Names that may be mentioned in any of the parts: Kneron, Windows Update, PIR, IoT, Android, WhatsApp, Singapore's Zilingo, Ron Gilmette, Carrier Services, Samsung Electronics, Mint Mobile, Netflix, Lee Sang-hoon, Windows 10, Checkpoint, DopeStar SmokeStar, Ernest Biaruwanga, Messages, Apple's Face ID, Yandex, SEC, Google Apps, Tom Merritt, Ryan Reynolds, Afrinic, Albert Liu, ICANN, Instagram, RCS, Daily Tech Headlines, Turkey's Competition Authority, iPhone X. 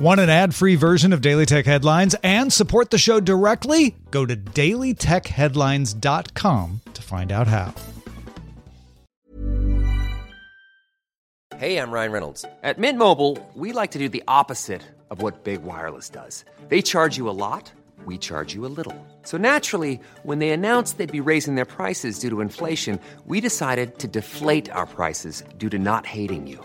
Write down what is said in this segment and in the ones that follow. Want an ad-free version of Daily Tech Headlines and support the show directly? Go to dailytechheadlines.com to find out how. Hey, I'm Ryan Reynolds. At Mint Mobile, we like to do the opposite of what Big Wireless does. They charge you a lot, we charge you a little. So naturally, when they announced they'd be raising their prices due to inflation, we decided to deflate our prices due to not hating you.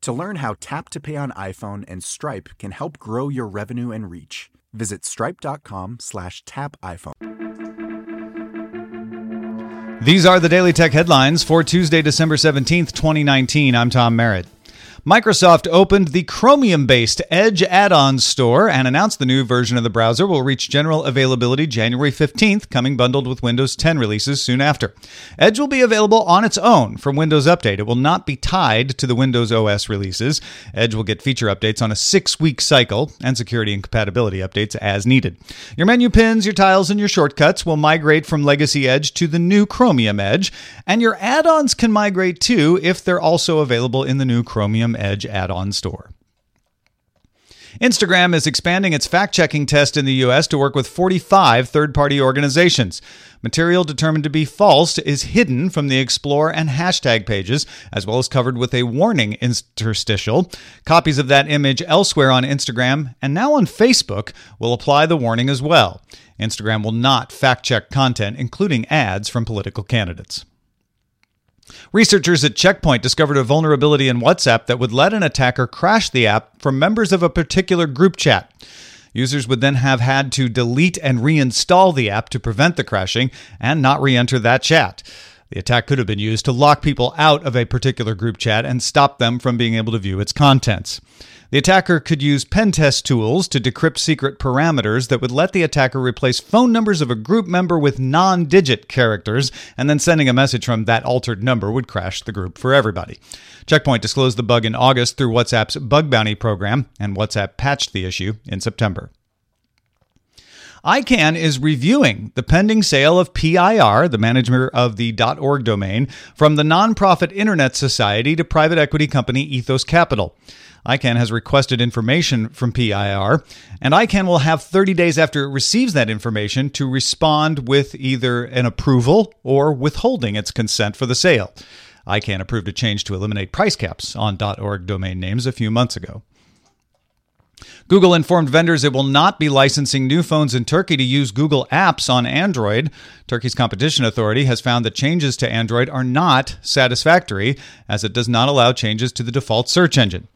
To learn how Tap to Pay on iPhone and Stripe can help grow your revenue and reach, visit stripe.com/tapiphone. These are the Daily Tech Headlines for Tuesday, December 17th, 2019. I'm Tom Merritt. Microsoft opened the Chromium-based Edge add-on store and announced the new version of the browser will reach general availability January 15th, coming bundled with Windows 10 releases soon after. Edge will be available on its own from Windows Update. It will not be tied to the Windows OS releases. Edge will get feature updates on a 6-week cycle and security and compatibility updates as needed. Your menu pins, your tiles, and your shortcuts will migrate from legacy Edge to the new Chromium Edge, and your add-ons can migrate too if they're also available in the new Chromium Edge add-on store. Instagram is expanding its fact-checking test in the U.S. to work with 45 third-party organizations. Material determined to be false is hidden from the Explore and hashtag pages, as well as covered with a warning interstitial. Copies of that image elsewhere on Instagram and now on Facebook will apply the warning as well. Instagram will not fact-check content, including ads from political candidates. Researchers at Checkpoint discovered a vulnerability in WhatsApp that would let an attacker crash the app from members of a particular group chat. Users would then have had to delete and reinstall the app to prevent the crashing and not re-enter that chat. The attack could have been used to lock people out of a particular group chat and stop them from being able to view its contents. The attacker could use pen test tools to decrypt secret parameters that would let the attacker replace phone numbers of a group member with non-digit characters, and then sending a message from that altered number would crash the group for everybody. Checkpoint disclosed the bug in August through WhatsApp's Bug Bounty program, and WhatsApp patched the issue in September. ICANN is reviewing the pending sale of PIR, the manager of the .org domain, from the nonprofit Internet Society to private equity company Ethos Capital. ICANN has requested information from PIR, and ICANN will have 30 days after it receives that information to respond with either an approval or withholding its consent for the sale. ICANN approved a change to eliminate price caps on .org domain names a few months ago. Google informed vendors it will not be licensing new phones in Turkey to use Google Apps on Android. Turkey's Competition Authority has found that changes to Android are not satisfactory, as it does not allow changes to the default search engine.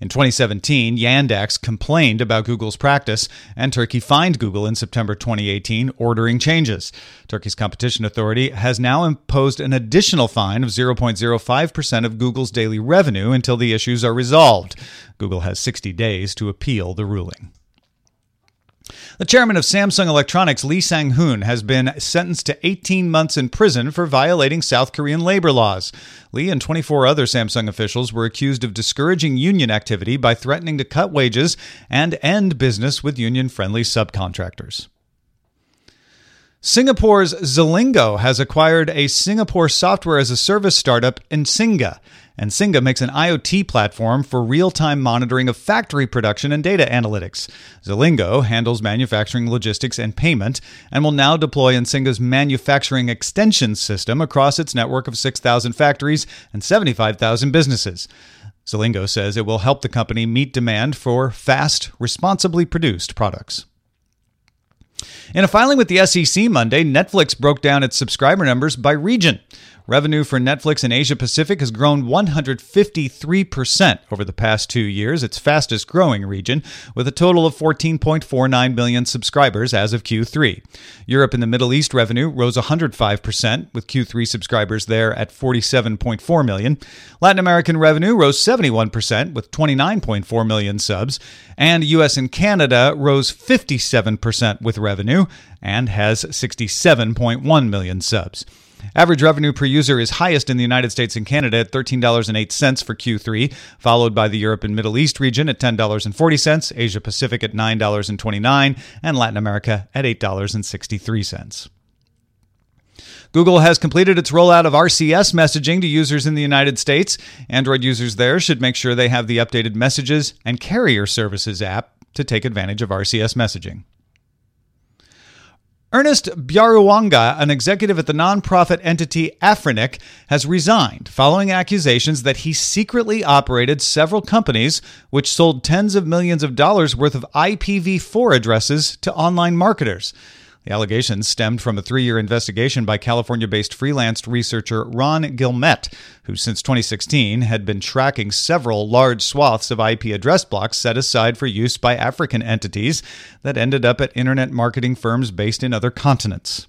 In 2017, Yandex complained about Google's practice, and Turkey fined Google in September 2018, ordering changes. Turkey's Competition Authority has now imposed an additional fine of 0.05% of Google's daily revenue until the issues are resolved. Google has 60 days to appeal the ruling. The chairman of Samsung Electronics, Lee Sang-hoon, has been sentenced to 18 months in prison for violating South Korean labor laws. Lee and 24 other Samsung officials were accused of discouraging union activity by threatening to cut wages and end business with union-friendly subcontractors. Singapore's Zilingo has acquired a Singapore software-as-a-service startup, Insinga. Insinga makes an IoT platform for real-time monitoring of factory production and data analytics. Zilingo handles manufacturing, logistics, and payment, and will now deploy Insinga's manufacturing extension system across its network of 6,000 factories and 75,000 businesses. Zilingo says it will help the company meet demand for fast, responsibly produced products. In a filing with the SEC Monday, Netflix broke down its subscriber numbers by region. Revenue for Netflix in Asia Pacific has grown 153% over the past 2 years, its fastest growing region, with a total of 14.49 million subscribers as of Q3. Europe and the Middle East revenue rose 105%, with Q3 subscribers there at 47.4 million. Latin American revenue rose 71%, with 29.4 million subs. And US and Canada rose 57% with revenue and has 67.1 million subs. Average revenue per user is highest in the United States and Canada at $13.08 for Q3, followed by the Europe and Middle East region at $10.40, Asia Pacific at $9.29, and Latin America at $8.63. Google has completed its rollout of RCS messaging to users in the United States. Android users there should make sure they have the updated Messages and Carrier Services app to take advantage of RCS messaging. Ernest Biaruwanga, an executive at the nonprofit entity Afrinic, has resigned following accusations that he secretly operated several companies which sold tens of millions of dollars worth of IPv4 addresses to online marketers. The allegations stemmed from a 3-year investigation by California-based freelance researcher Ron Gilmette, who since 2016 had been tracking several large swaths of IP address blocks set aside for use by African entities that ended up at internet marketing firms based in other continents.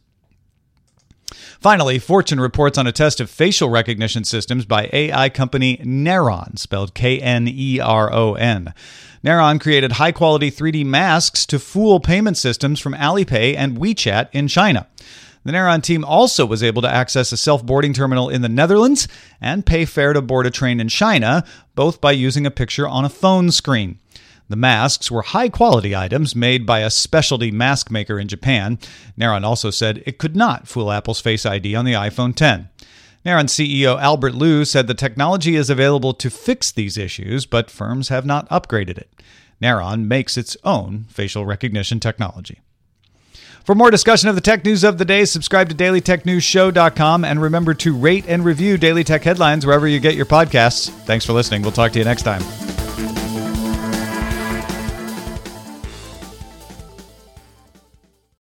Finally, Fortune reports on a test of facial recognition systems by AI company Kneron, spelled Kneron. Kneron created high-quality 3D masks to fool payment systems from Alipay and WeChat in China. The Kneron team also was able to access a self-boarding terminal in the Netherlands and pay fare to board a train in China, both by using a picture on a phone screen. The masks were high-quality items made by a specialty mask maker in Japan. Kneron also said it could not fool Apple's Face ID on the iPhone X. Kneron CEO Albert Liu said the technology is available to fix these issues, but firms have not upgraded it. Kneron makes its own facial recognition technology. For more discussion of the tech news of the day, subscribe to dailytechnewsshow.com and remember to rate and review Daily Tech Headlines wherever you get your podcasts. Thanks for listening. We'll talk to you next time.